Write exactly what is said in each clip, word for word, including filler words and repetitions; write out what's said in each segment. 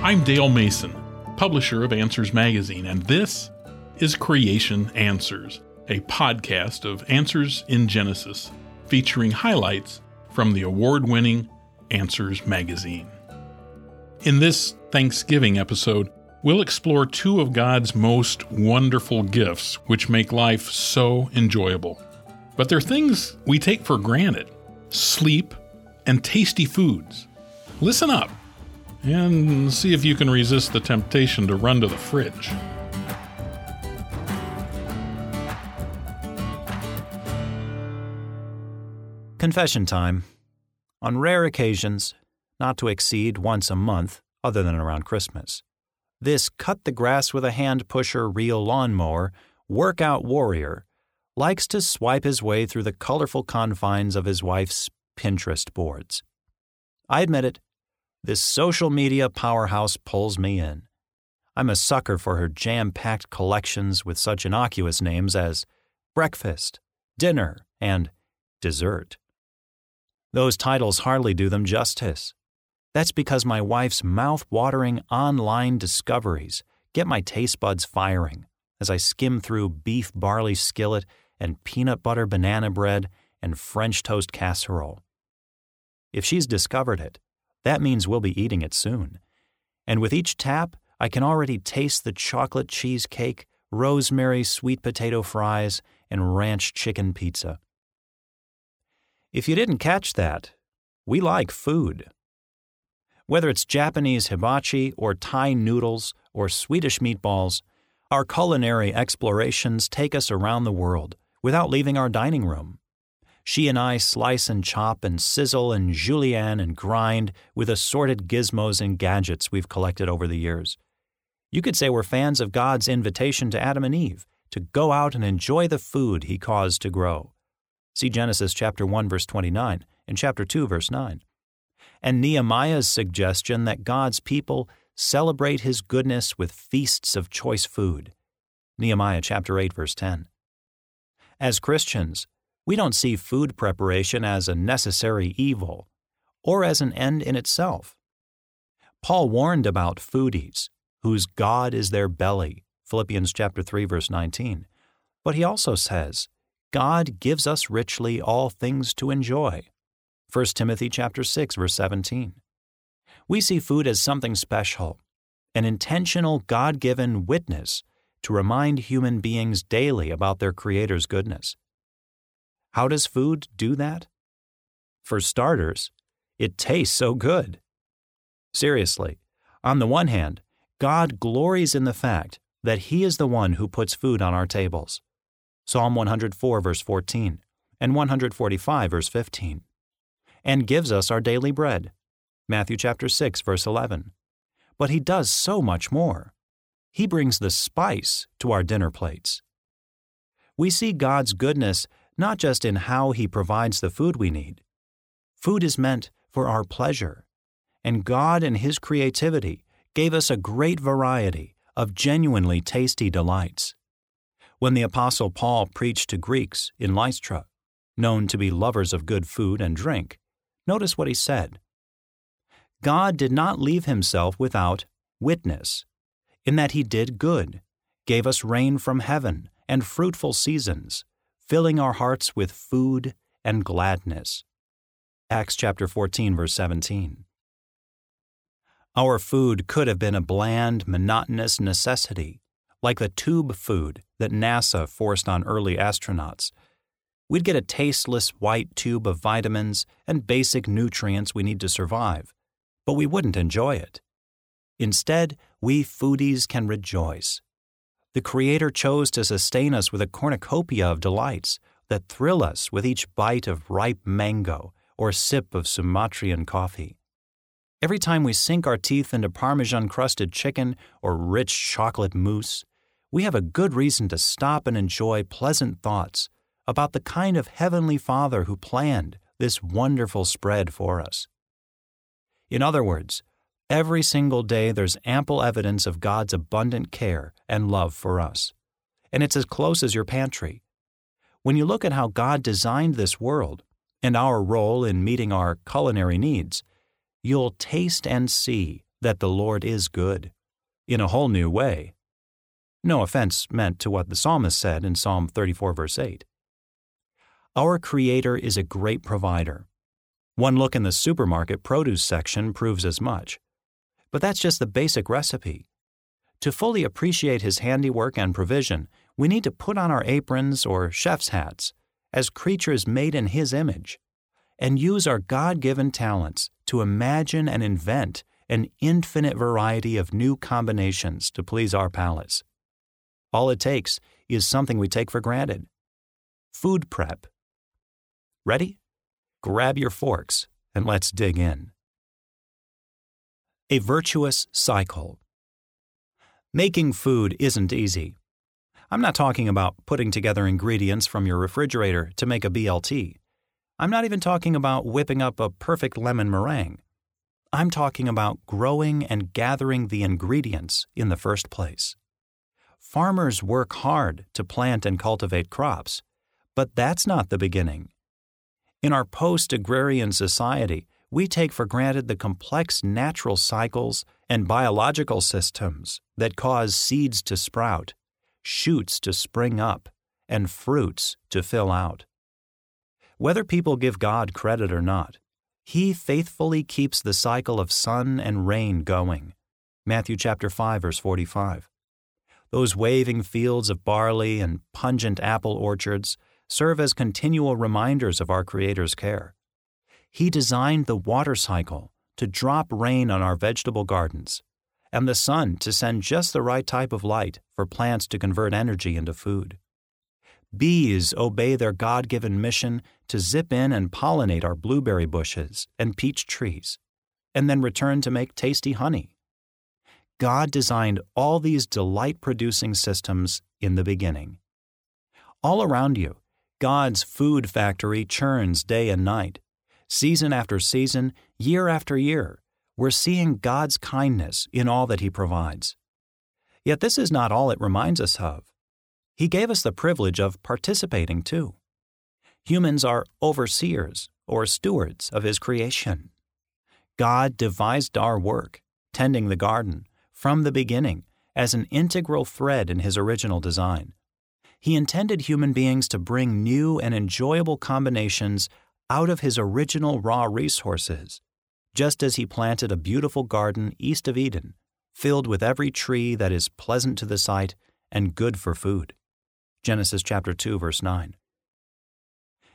I'm Dale Mason, publisher of Answers Magazine, and this is Creation Answers, a podcast of Answers in Genesis, featuring highlights from the award-winning Answers Magazine. In this Thanksgiving episode, we'll explore two of God's most wonderful gifts, which make life so enjoyable. But they're things we take for granted: sleep and tasty foods. Listen up and see if you can resist the temptation to run to the fridge. Confession time. On rare occasions, not to exceed once a month, other than around Christmas, this cut-the-grass-with-a-hand-pusher real lawnmower workout warrior likes to swipe his way through the colorful confines of his wife's Pinterest boards. I admit it, this social media powerhouse pulls me in. I'm a sucker for her jam-packed collections with such innocuous names as breakfast, dinner, and dessert. Those titles hardly do them justice. That's because my wife's mouth-watering online discoveries get my taste buds firing as I skim through beef barley skillet and peanut butter banana bread and French toast casserole. If she's discovered it, that means we'll be eating it soon. And with each tap, I can already taste the chocolate cheesecake, rosemary sweet potato fries, and ranch chicken pizza. If you didn't catch that, we like food. Whether it's Japanese hibachi or Thai noodles or Swedish meatballs, our culinary explorations take us around the world without leaving our dining room. She and I slice and chop and sizzle and julienne and grind with assorted gizmos and gadgets we've collected over the years. You could say we're fans of God's invitation to Adam and Eve to go out and enjoy the food he caused to grow. See Genesis chapter one, verse twenty-nine, and chapter two, verse nine. And Nehemiah's suggestion that God's people celebrate his goodness with feasts of choice food. Nehemiah chapter eight, verse ten. As Christians, we don't see food preparation as a necessary evil or as an end in itself. Paul warned about foodies, whose God is their belly, Philippians chapter three, verse nineteen. But he also says, God gives us richly all things to enjoy, First Timothy chapter six, verse seventeen. We see food as something special, an intentional God-given witness to remind human beings daily about their Creator's goodness. How does food do that? For starters, it tastes so good. Seriously, on the one hand, God glories in the fact that He is the one who puts food on our tables. Psalm one hundred four, verse fourteen, and one hundred forty-five, verse fifteen. And gives us our daily bread. Matthew chapter six, verse eleven. But He does so much more. He brings the spice to our dinner plates. We see God's goodness not just in how He provides the food we need. Food is meant for our pleasure, and God in His creativity gave us a great variety of genuinely tasty delights. When the Apostle Paul preached to Greeks in Lystra, known to be lovers of good food and drink, notice what he said. God did not leave Himself without witness, in that He did good, gave us rain from heaven and fruitful seasons, filling our hearts with food and gladness. Acts chapter fourteen, verse seventeen. Our food could have been a bland, monotonous necessity, like the tube food that NASA forced on early astronauts. We'd get a tasteless white tube of vitamins and basic nutrients we need to survive, but we wouldn't enjoy it. Instead, we foodies can rejoice. The Creator chose to sustain us with a cornucopia of delights that thrill us with each bite of ripe mango or sip of Sumatran coffee. Every time we sink our teeth into Parmesan-crusted chicken or rich chocolate mousse, we have a good reason to stop and enjoy pleasant thoughts about the kind of Heavenly Father who planned this wonderful spread for us. In other words, every single day there's ample evidence of God's abundant care and love for us, and it's as close as your pantry. When you look at how God designed this world and our role in meeting our culinary needs, you'll taste and see that the Lord is good, in a whole new way. No offense meant to what the psalmist said in Psalm thirty-four, verse eight. Our Creator is a great provider. One look in the supermarket produce section proves as much. But that's just the basic recipe. To fully appreciate His handiwork and provision, we need to put on our aprons or chef's hats as creatures made in His image, and use our God-given talents to imagine and invent an infinite variety of new combinations to please our palates. All it takes is something we take for granted. Food prep. Ready? Grab your forks and let's dig in. A virtuous cycle. Making food isn't easy. I'm not talking about putting together ingredients from your refrigerator to make a B L T. I'm not even talking about whipping up a perfect lemon meringue. I'm talking about growing and gathering the ingredients in the first place. Farmers work hard to plant and cultivate crops, but that's not the beginning. In our post-agrarian society, we take for granted the complex natural cycles and biological systems that cause seeds to sprout, shoots to spring up, and fruits to fill out. Whether people give God credit or not, He faithfully keeps the cycle of sun and rain going. Matthew chapter five, verse forty-five. Those waving fields of barley and pungent apple orchards serve as continual reminders of our Creator's care. He designed the water cycle to drop rain on our vegetable gardens, and the sun to send just the right type of light for plants to convert energy into food. Bees obey their God-given mission to zip in and pollinate our blueberry bushes and peach trees, and then return to make tasty honey. God designed all these delight-producing systems in the beginning. All around you, God's food factory churns day and night. Season after season, year after year, we're seeing God's kindness in all that He provides. Yet this is not all it reminds us of. He gave us the privilege of participating, too. Humans are overseers or stewards of His creation. God devised our work, tending the garden, from the beginning, as an integral thread in His original design. He intended human beings to bring new and enjoyable combinations out of His original raw resources, just as He planted a beautiful garden east of Eden, filled with every tree that is pleasant to the sight and good for food. Genesis chapter two, verse nine.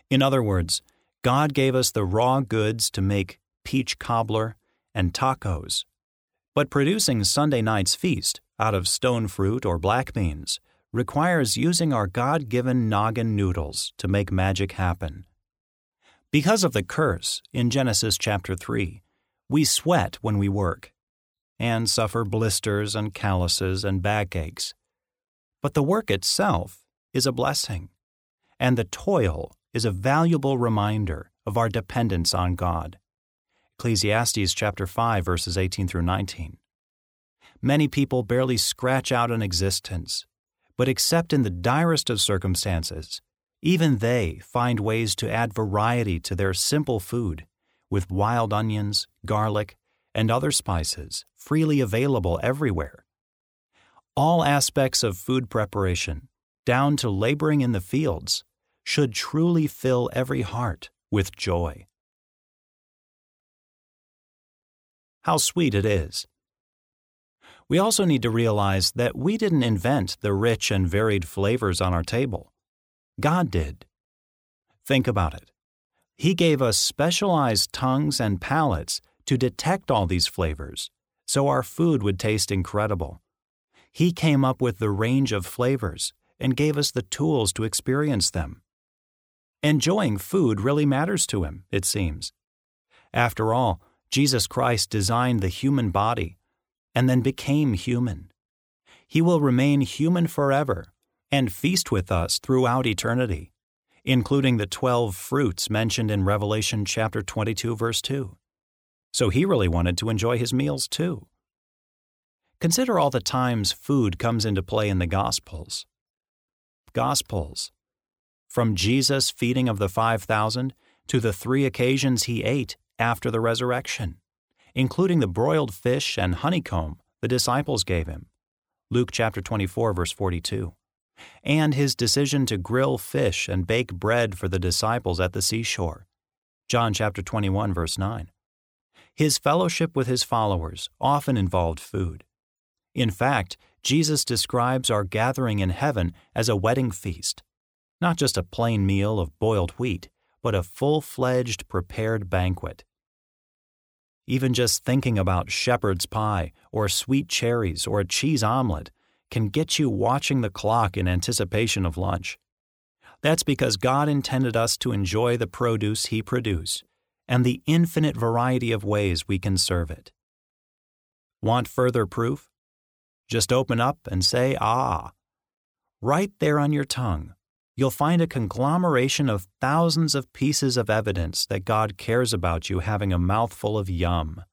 In other words, God gave us the raw goods to make peach cobbler and tacos. But producing Sunday night's feast out of stone fruit or black beans requires using our God-given noggin noodles to make magic happen. Because of the curse in Genesis chapter three, we sweat when we work and suffer blisters and calluses and backaches. But the work itself is a blessing, and the toil is a valuable reminder of our dependence on God. Ecclesiastes chapter five, verses eighteen through nineteen. Many people barely scratch out an existence, but except in the direst of circumstances, even they find ways to add variety to their simple food with wild onions, garlic, and other spices freely available everywhere. All aspects of food preparation, down to laboring in the fields, should truly fill every heart with joy. How sweet it is. We also need to realize that we didn't invent the rich and varied flavors on our table. God did. Think about it. He gave us specialized tongues and palates to detect all these flavors, so our food would taste incredible. He came up with the range of flavors and gave us the tools to experience them. Enjoying food really matters to Him, it seems. After all, Jesus Christ designed the human body and then became human. He will remain human forever and feast with us throughout eternity, including the twelve fruits mentioned in Revelation chapter twenty-two, verse two. So He really wanted to enjoy His meals too. Consider all the times food comes into play in the Gospels. Gospels. From Jesus' feeding of the five thousand to the three occasions He ate after the resurrection, including the broiled fish and honeycomb the disciples gave him, Luke chapter twenty-four, verse forty-two, and his decision to grill fish and bake bread for the disciples at the seashore, John chapter twenty-one, verse nine. His fellowship with his followers often involved food. In fact, Jesus describes our gathering in heaven as a wedding feast, not just a plain meal of boiled wheat, but a full-fledged prepared banquet. Even just thinking about shepherd's pie or sweet cherries or a cheese omelet can get you watching the clock in anticipation of lunch. That's because God intended us to enjoy the produce He produced and the infinite variety of ways we can serve it. Want further proof? Just open up and say, ah. Right there on your tongue, you'll find a conglomeration of thousands of pieces of evidence that God cares about you having a mouthful of yum.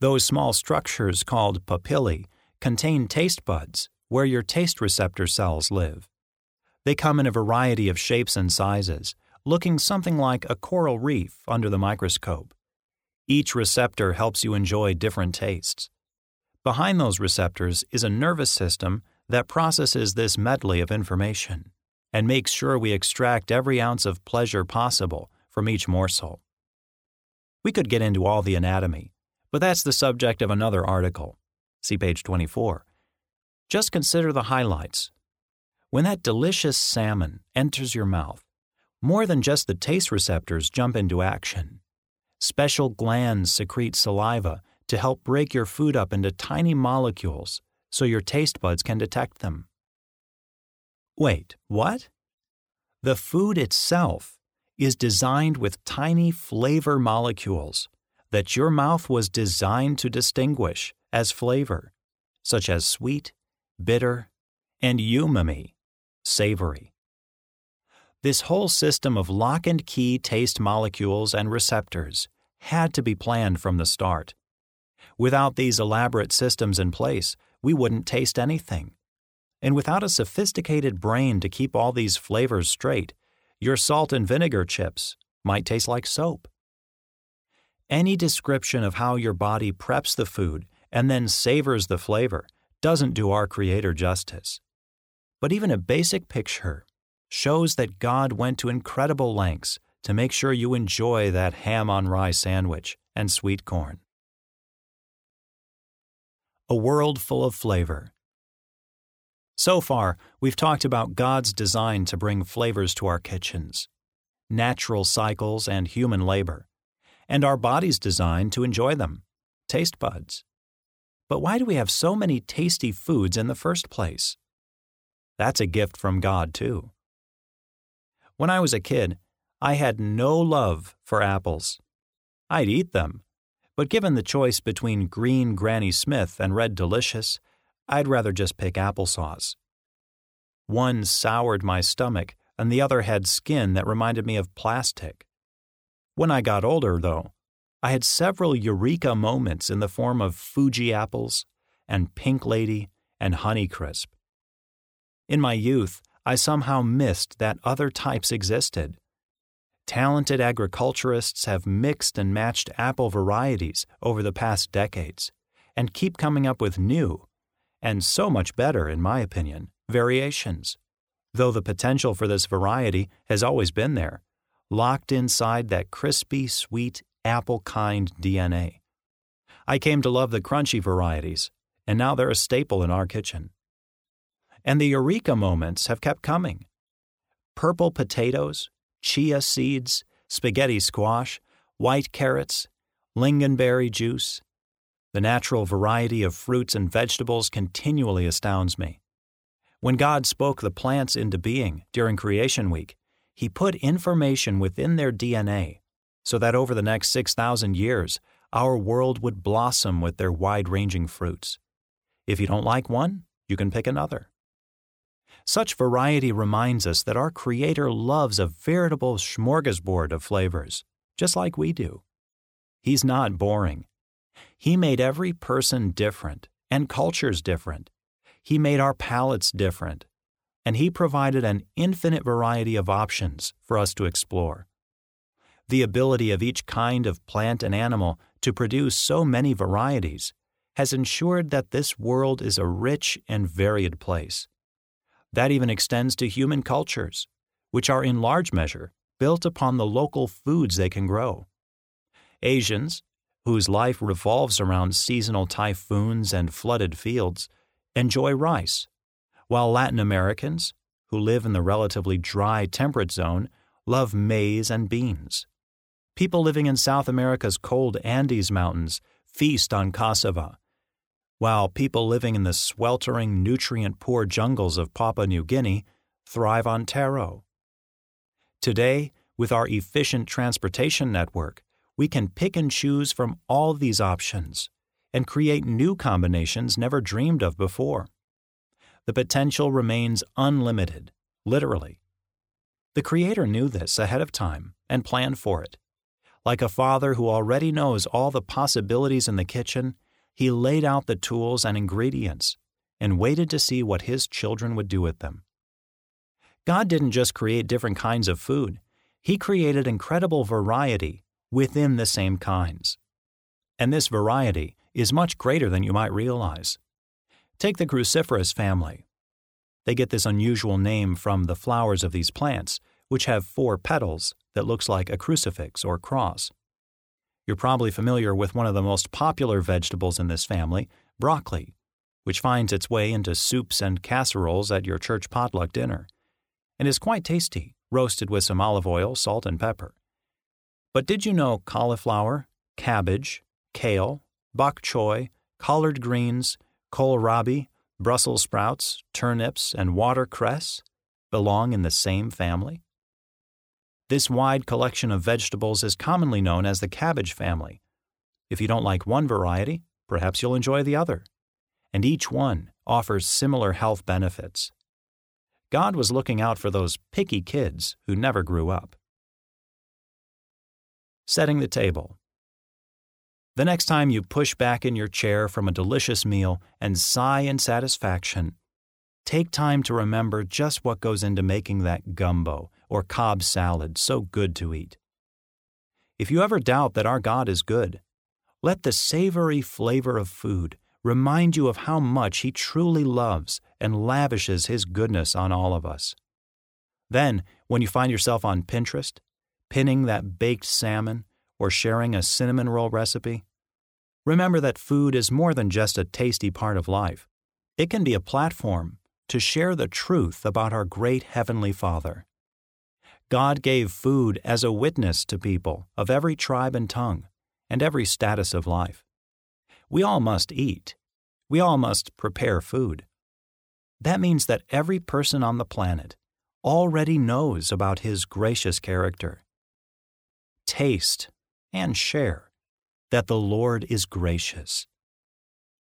Those small structures called papillae contain taste buds, where your taste receptor cells live. They come in a variety of shapes and sizes, looking something like a coral reef under the microscope. Each receptor helps you enjoy different tastes. Behind those receptors is a nervous system that processes this medley of information and makes sure we extract every ounce of pleasure possible from each morsel. We could get into all the anatomy, but that's the subject of another article. See page twenty-four. Just consider the highlights. When that delicious salmon enters your mouth, more than just the taste receptors jump into action. Special glands secrete saliva to help break your food up into tiny molecules so your taste buds can detect them. Wait, what? The food itself is designed with tiny flavor molecules that your mouth was designed to distinguish as flavor, such as sweet, bitter, and umami, savory. This whole system of lock-and-key taste molecules and receptors had to be planned from the start. Without these elaborate systems in place, we wouldn't taste anything. And without a sophisticated brain to keep all these flavors straight, your salt and vinegar chips might taste like soap. Any description of how your body preps the food and then savors the flavor doesn't do our Creator justice. But even a basic picture shows that God went to incredible lengths to make sure you enjoy that ham on rye sandwich and sweet corn. A world full of flavor. So far, we've talked about God's design to bring flavors to our kitchens, natural cycles and human labor, and our body's design to enjoy them, taste buds. But why do we have so many tasty foods in the first place? That's a gift from God, too. When I was a kid, I had no love for apples. I'd eat them, but given the choice between green Granny Smith and Red Delicious, I'd rather just pick applesauce. One soured my stomach, and the other had skin that reminded me of plastic. When I got older, though, I had several eureka moments in the form of Fuji apples and Pink Lady and Honeycrisp. In my youth, I somehow missed that other types existed. Talented agriculturists have mixed and matched apple varieties over the past decades and keep coming up with new, and so much better, in my opinion, variations, though the potential for this variety has always been there, locked inside that crispy, sweet, apple-kind D N A. I came to love the crunchy varieties, and now they're a staple in our kitchen. And the eureka moments have kept coming. Purple potatoes, chia seeds, spaghetti squash, white carrots, lingonberry juice. The natural variety of fruits and vegetables continually astounds me. When God spoke the plants into being during Creation Week, He put information within their D N A so that over the next six thousand years, our world would blossom with their wide-ranging fruits. If you don't like one, you can pick another. Such variety reminds us that our Creator loves a veritable smorgasbord of flavors, just like we do. He's not boring. He made every person different and cultures different. He made our palates different, and He provided an infinite variety of options for us to explore. The ability of each kind of plant and animal to produce so many varieties has ensured that this world is a rich and varied place. That even extends to human cultures, which are in large measure built upon the local foods they can grow. Asians, whose life revolves around seasonal typhoons and flooded fields, enjoy rice, while Latin Americans, who live in the relatively dry temperate zone, love maize and beans. People living in South America's cold Andes Mountains feast on cassava, while people living in the sweltering, nutrient-poor jungles of Papua New Guinea thrive on taro. Today, with our efficient transportation network, we can pick and choose from all these options and create new combinations never dreamed of before. The potential remains unlimited, literally. The Creator knew this ahead of time and planned for it. Like a father who already knows all the possibilities in the kitchen, he laid out the tools and ingredients and waited to see what his children would do with them. God didn't just create different kinds of food. He created incredible variety within the same kinds. And this variety is much greater than you might realize. Take the cruciferous family. They get this unusual name from the flowers of these plants, which have four petals that looks like a crucifix or cross. You're probably familiar with one of the most popular vegetables in this family, broccoli, which finds its way into soups and casseroles at your church potluck dinner, and is quite tasty, roasted with some olive oil, salt, and pepper. But did you know cauliflower, cabbage, kale, bok choy, collard greens, kohlrabi, Brussels sprouts, turnips, and watercress belong in the same family? This wide collection of vegetables is commonly known as the cabbage family. If you don't like one variety, perhaps you'll enjoy the other. And each one offers similar health benefits. God was looking out for those picky kids who never grew up. Setting the table. The next time you push back in your chair from a delicious meal and sigh in satisfaction, take time to remember just what goes into making that gumbo or Cobb salad so good to eat. If you ever doubt that our God is good, let the savory flavor of food remind you of how much He truly loves and lavishes His goodness on all of us. Then, when you find yourself on Pinterest, pinning that baked salmon or sharing a cinnamon roll recipe, remember that food is more than just a tasty part of life. It can be a platform to share the truth about our great Heavenly Father. God gave food as a witness to people of every tribe and tongue and every status of life. We all must eat. We all must prepare food. That means that every person on the planet already knows about His gracious character. Taste and share that the Lord is gracious.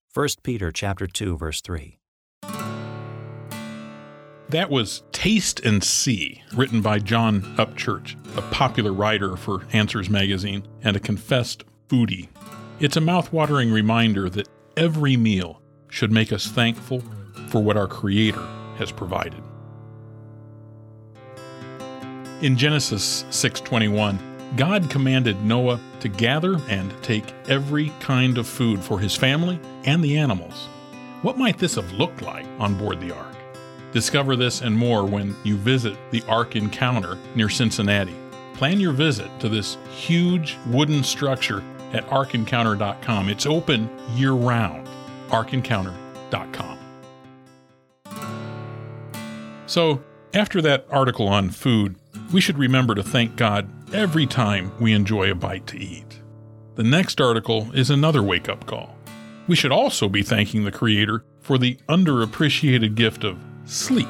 First Peter chapter two verse three. That was Taste and See, written by John Upchurch, a popular writer for Answers Magazine and a confessed foodie. It's a mouth-watering reminder that every meal should make us thankful for what our Creator has provided. In Genesis six twenty-one, God commanded Noah to gather and take every kind of food for his family and the animals. What might this have looked like on board the ark? Discover this and more when you visit the Ark Encounter near Cincinnati. Plan your visit to this huge wooden structure at Ark Encounter dot com. It's open year-round, Ark Encounter dot com. So, after that article on food, we should remember to thank God every time we enjoy a bite to eat. The next article is another wake-up call. We should also be thanking the Creator for the underappreciated gift of sleep.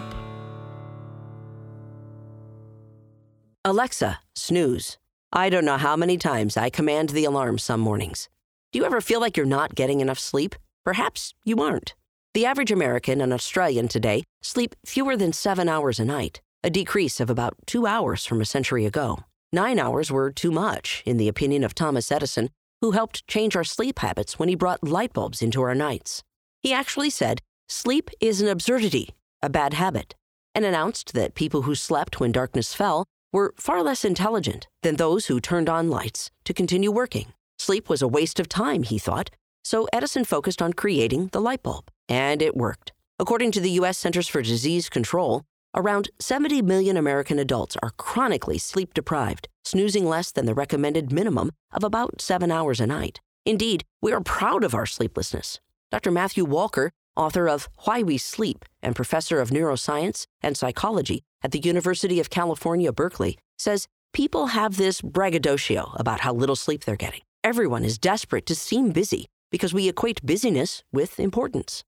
Alexa, snooze. I don't know how many times I command the alarm some mornings. Do you ever feel like you're not getting enough sleep? Perhaps you aren't. The average American and Australian today sleep fewer than seven hours a night, a decrease of about two hours from a century ago. Nine hours were too much, in the opinion of Thomas Edison, who helped change our sleep habits when he brought light bulbs into our nights. He actually said, "Sleep is an absurdity, a bad habit," and announced that people who slept when darkness fell were far less intelligent than those who turned on lights to continue working. Sleep was a waste of time, he thought, so Edison focused on creating the light bulb. And it worked. According to the U S Centers for Disease Control, around seventy million American adults are chronically sleep-deprived, snoozing less than the recommended minimum of about seven hours a night. Indeed, we are proud of our sleeplessness. Doctor Matthew Walker, author of Why We Sleep and professor of neuroscience and psychology at the University of California, Berkeley, says people have this braggadocio about how little sleep they're getting. Everyone is desperate to seem busy because we equate busyness with importance.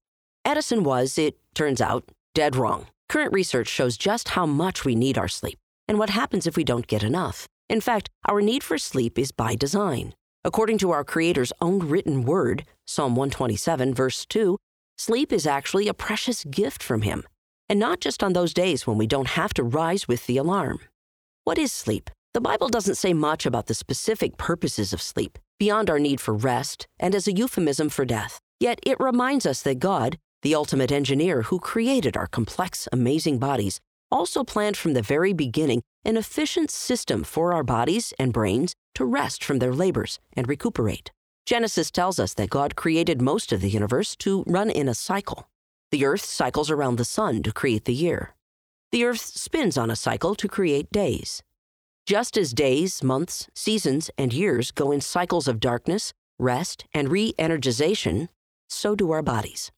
Edison was, it turns out, dead wrong. Current research shows just how much we need our sleep and what happens if we don't get enough. In fact, our need for sleep is by design. According to our Creator's own written word, Psalm one twenty-seven, verse two, sleep is actually a precious gift from Him, and not just on those days when we don't have to rise with the alarm. What is sleep? The Bible doesn't say much about the specific purposes of sleep, beyond our need for rest and as a euphemism for death. Yet it reminds us that God, the ultimate engineer who created our complex, amazing bodies, also planned from the very beginning an efficient system for our bodies and brains to rest from their labors and recuperate. Genesis tells us that God created most of the universe to run in a cycle. The earth cycles around the sun to create the year. The earth spins on a cycle to create days. Just as days, months, seasons, and years go in cycles of darkness, rest, and re-energization, so do our bodies.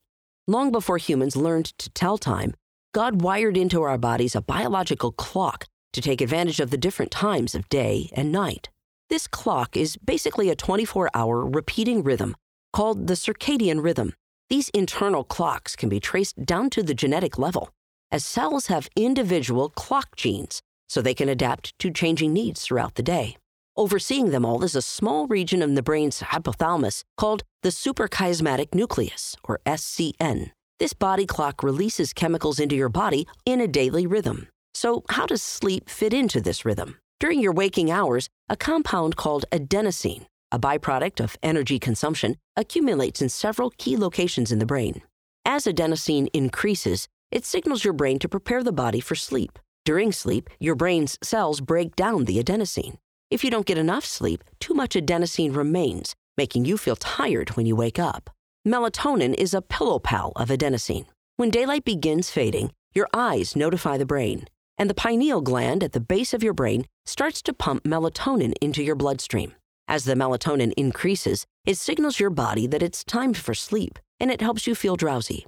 Long before humans learned to tell time, God wired into our bodies a biological clock to take advantage of the different times of day and night. This clock is basically a twenty-four hour repeating rhythm called the circadian rhythm. These internal clocks can be traced down to the genetic level, as cells have individual clock genes, so they can adapt to changing needs throughout the day. Overseeing them all is a small region of the brain's hypothalamus called the suprachiasmatic nucleus, or S C N. This body clock releases chemicals into your body in a daily rhythm. So how does sleep fit into this rhythm? During your waking hours, a compound called adenosine, a byproduct of energy consumption, accumulates in several key locations in the brain. As adenosine increases, it signals your brain to prepare the body for sleep. During sleep, your brain's cells break down the adenosine. If you don't get enough sleep, too much adenosine remains, making you feel tired when you wake up. Melatonin is a pillow pal of adenosine. When daylight begins fading, your eyes notify the brain, and the pineal gland at the base of your brain starts to pump melatonin into your bloodstream. As the melatonin increases, it signals your body that it's time for sleep, and it helps you feel drowsy.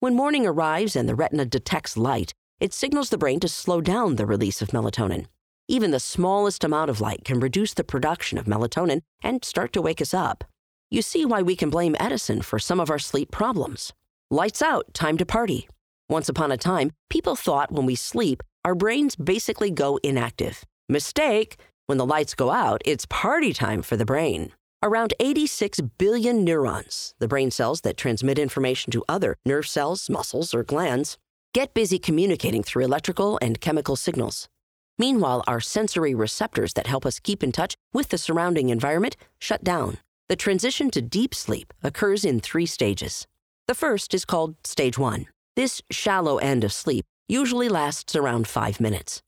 When morning arrives and the retina detects light, it signals the brain to slow down the release of melatonin. Even the smallest amount of light can reduce the production of melatonin and start to wake us up. You see why we can blame Edison for some of our sleep problems. Lights out, time to party. Once upon a time, people thought when we sleep, our brains basically go inactive. Mistake! When the lights go out, it's party time for the brain. Around eighty-six billion neurons, the brain cells that transmit information to other nerve cells, muscles, or glands, get busy communicating through electrical and chemical signals. Meanwhile, our sensory receptors that help us keep in touch with the surrounding environment shut down. The transition to deep sleep occurs in three stages. The first is called stage one. This shallow end of sleep usually lasts around five minutes.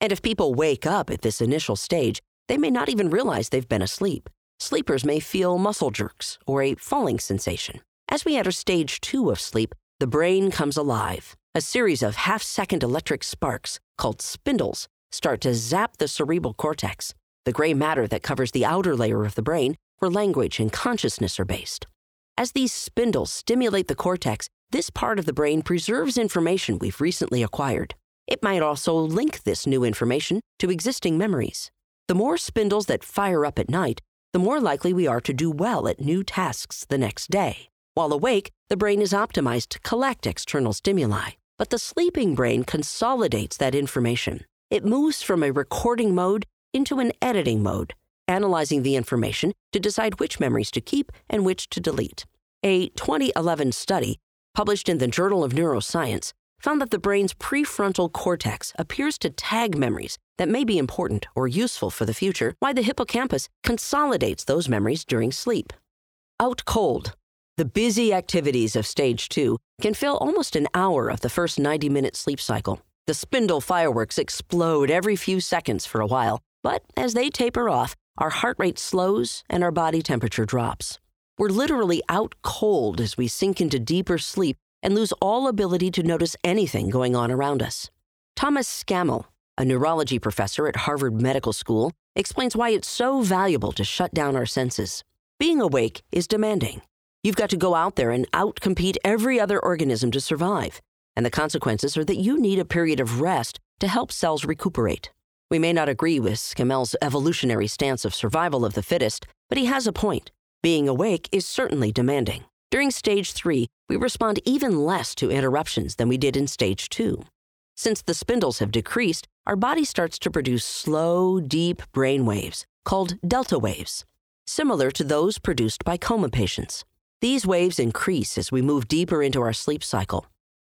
And if people wake up at this initial stage, they may not even realize they've been asleep. Sleepers may feel muscle jerks or a falling sensation. As we enter stage two of sleep, the brain comes alive. A series of half-second electric sparks, called spindles, start to zap the cerebral cortex, the gray matter that covers the outer layer of the brain where language and consciousness are based. As these spindles stimulate the cortex, this part of the brain preserves information we've recently acquired. It might also link this new information to existing memories. The more spindles that fire up at night, the more likely we are to do well at new tasks the next day. While awake, the brain is optimized to collect external stimuli, but the sleeping brain consolidates that information. It moves from a recording mode into an editing mode, analyzing the information to decide which memories to keep and which to delete. A twenty eleven study, published in the Journal of Neuroscience, found that the brain's prefrontal cortex appears to tag memories that may be important or useful for the future, while the hippocampus consolidates those memories during sleep. Out cold. The busy activities of stage two can fill almost an hour of the first ninety minute sleep cycle. The spindle fireworks explode every few seconds for a while, but as they taper off, Our heart rate slows and our body temperature drops. We're literally out cold as we sink into deeper sleep and lose all ability to notice anything going on around us. Thomas Scammell, a neurology professor at Harvard Medical School, explains why it's so valuable to shut down our senses. Being awake is demanding. You've got to go out there and outcompete every other organism to survive, and the consequences are that you need a period of rest to help cells recuperate. We may not agree with Scammell's evolutionary stance of survival of the fittest, but he has a point. Being awake is certainly demanding. During stage three, we respond even less to interruptions than we did in stage two. Since the spindles have decreased, our body starts to produce slow, deep brain waves called delta waves, similar to those produced by coma patients. These waves increase as we move deeper into our sleep cycle.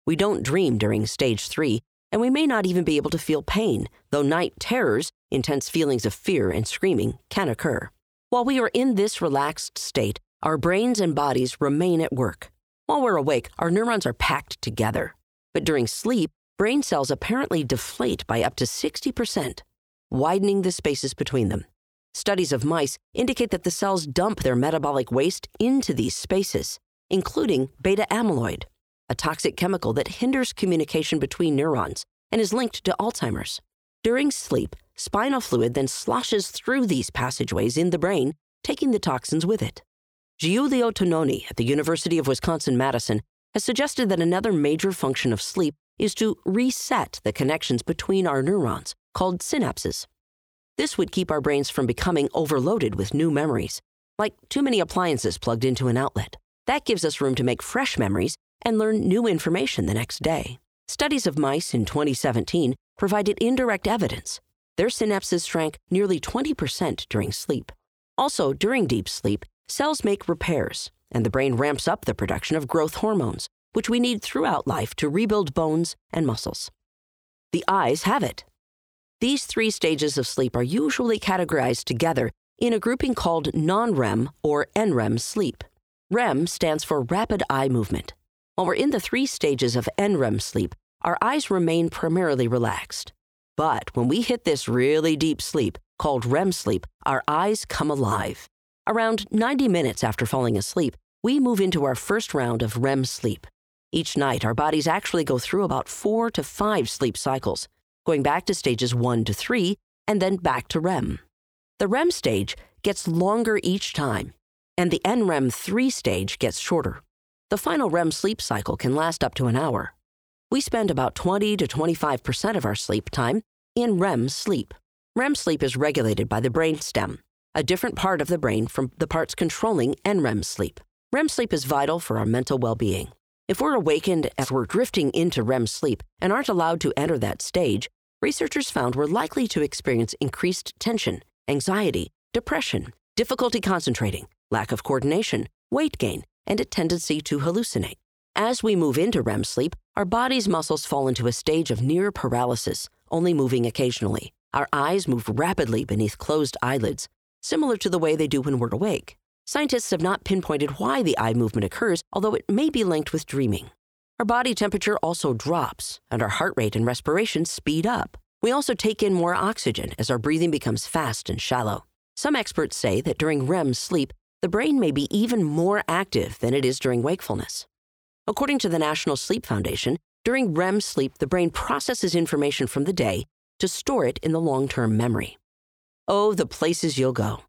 We don't dream during stage three, and we may not even be able to feel pain, though night terrors, intense feelings of fear and screaming, can occur. While we are in this relaxed state, our brains and bodies remain at work. While we're awake, our neurons are packed together. But during sleep, brain cells apparently deflate by up to sixty percent, widening the spaces between them. Studies of mice indicate that the cells dump their metabolic waste into these spaces, including beta-amyloid, a toxic chemical that hinders communication between neurons and is linked to Alzheimer's. During sleep, spinal fluid then sloshes through these passageways in the brain, taking the toxins with it. Giulio Tononi at the University of Wisconsin-Madison has suggested that another major function of sleep is to reset the connections between our neurons, called synapses. This would keep our brains from becoming overloaded with new memories, like too many appliances plugged into an outlet. That gives us room to make fresh memories and learn new information the next day. Studies of mice in twenty seventeen provided indirect evidence. Their synapses shrank nearly twenty percent during sleep. Also, during deep sleep, cells make repairs, and the brain ramps up the production of growth hormones, which we need throughout life to rebuild bones and muscles. The eyes have it. These three stages of sleep are usually categorized together in a grouping called non-REM or N REM sleep. REM stands for rapid eye movement. While we're in the three stages of N REM sleep, our eyes remain primarily relaxed. But when we hit this really deep sleep, called REM sleep, our eyes come alive. Around ninety minutes after falling asleep, we move into our first round of REM sleep. Each night, our bodies actually go through about four to five sleep cycles, going back to stages one to three, and then back to REM. The REM stage gets longer each time, and the N REM three stage gets shorter. The final REM sleep cycle can last up to an hour. We spend about twenty to twenty-five percent of our sleep time in REM sleep. REM sleep is regulated by the brainstem, a different part of the brain from the parts controlling N REM sleep. REM sleep is vital for our mental well-being. If we're awakened as we're drifting into REM sleep and aren't allowed to enter that stage, researchers found we're likely to experience increased tension, anxiety, depression, difficulty concentrating, lack of coordination, weight gain, and a tendency to hallucinate. As we move into REM sleep, our body's muscles fall into a stage of near paralysis, only moving occasionally. Our eyes move rapidly beneath closed eyelids, similar to the way they do when we're awake. Scientists have not pinpointed why the eye movement occurs, although it may be linked with dreaming. Our body temperature also drops, and our heart rate and respiration speed up. We also take in more oxygen as our breathing becomes fast and shallow. Some experts say that during REM sleep, the brain may be even more active than it is during wakefulness. According to the National Sleep Foundation, during REM sleep, the brain processes information from the day to store it in the long-term memory. Oh, the places you'll go.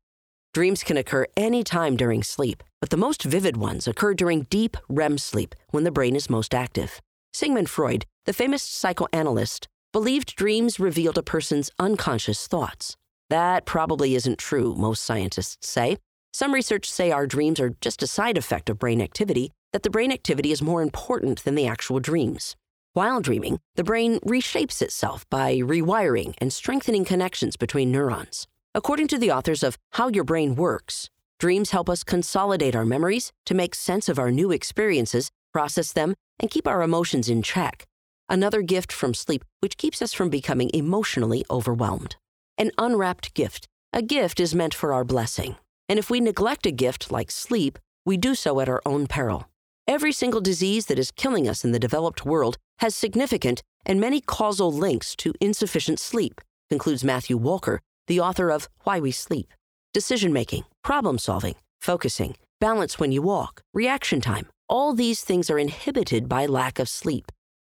Dreams can occur any time during sleep, but the most vivid ones occur during deep REM sleep when the brain is most active. Sigmund Freud, the famous psychoanalyst, believed dreams revealed a person's unconscious thoughts. That probably isn't true, most scientists say. Some research say our dreams are just a side effect of brain activity, that the brain activity is more important than the actual dreams. While dreaming, the brain reshapes itself by rewiring and strengthening connections between neurons. According to the authors of How Your Brain Works, dreams help us consolidate our memories to make sense of our new experiences, process them, and keep our emotions in check. Another gift from sleep which keeps us from becoming emotionally overwhelmed. An unwrapped gift. A gift is meant for our blessing. And if we neglect a gift like sleep, we do so at our own peril. Every single disease that is killing us in the developed world has significant and many causal links to insufficient sleep, concludes Matthew Walker, the author of Why We Sleep. decision-making, problem-solving, focusing, balance when you walk, reaction time. All these things are inhibited by lack of sleep.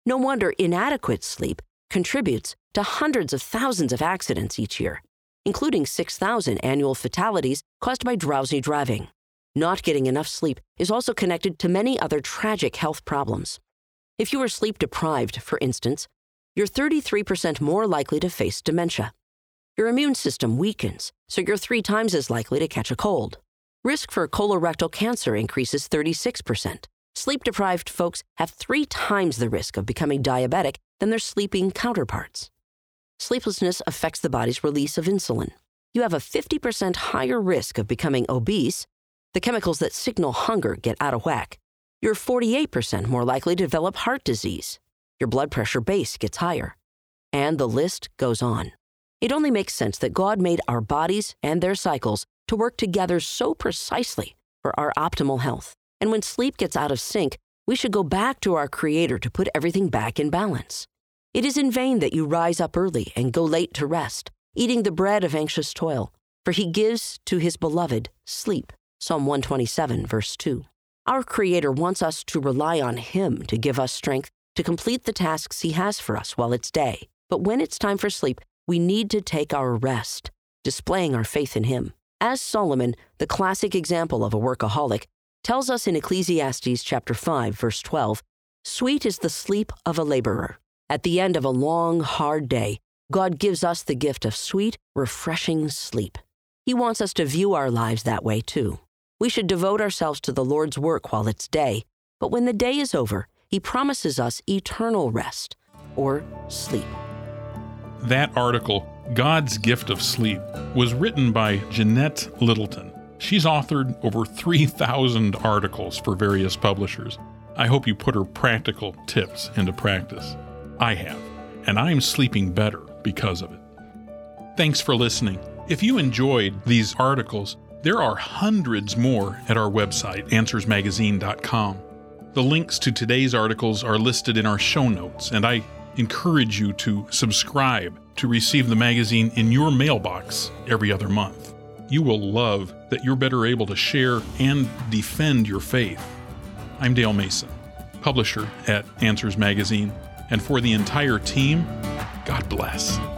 No wonder inadequate sleep contributes to hundreds of thousands of accidents each year, including six thousand annual fatalities caused by drowsy driving. Not getting enough sleep is also connected to many other tragic health problems. If you are sleep deprived, for instance, you're thirty-three percent more likely to face dementia. Your immune system weakens, so you're three times as likely to catch a cold. Risk for colorectal cancer increases thirty-six percent. Sleep-deprived folks have three times the risk of becoming diabetic than their sleeping counterparts. Sleeplessness affects the body's release of insulin. You have a fifty percent higher risk of becoming obese. The chemicals that signal hunger get out of whack. You're forty-eight percent more likely to develop heart disease. Your blood pressure base gets higher. And the list goes on. It only makes sense that God made our bodies and their cycles to work together so precisely for our optimal health. And when sleep gets out of sync, we should go back to our Creator to put everything back in balance. It is in vain that you rise up early and go late to rest, eating the bread of anxious toil, for He gives to His beloved sleep. Psalm one twenty-seven, verse two. Our Creator wants us to rely on Him to give us strength to complete the tasks He has for us while it's day. But when it's time for sleep, we need to take our rest, displaying our faith in Him. As Solomon, the classic example of a workaholic, tells us in Ecclesiastes chapter five, verse twelve, "Sweet is the sleep of a laborer." At the end of a long, hard day, God gives us the gift of sweet, refreshing sleep. He wants us to view our lives that way too. We should devote ourselves to the Lord's work while it's day, but when the day is over, He promises us eternal rest, or sleep. That article, God's Gift of Sleep, was written by Jeanette Littleton. She's authored over three thousand articles for various publishers. I hope you put her practical tips into practice. I have, and I'm sleeping better because of it. Thanks for listening. If you enjoyed these articles, there are hundreds more at our website, answers magazine dot com. The links to today's articles are listed in our show notes, and I encourage you to subscribe to receive the magazine in your mailbox every other month. You will love that you're better able to share and defend your faith. I'm Dale Mason, publisher at Answers Magazine, and for the entire team, God bless.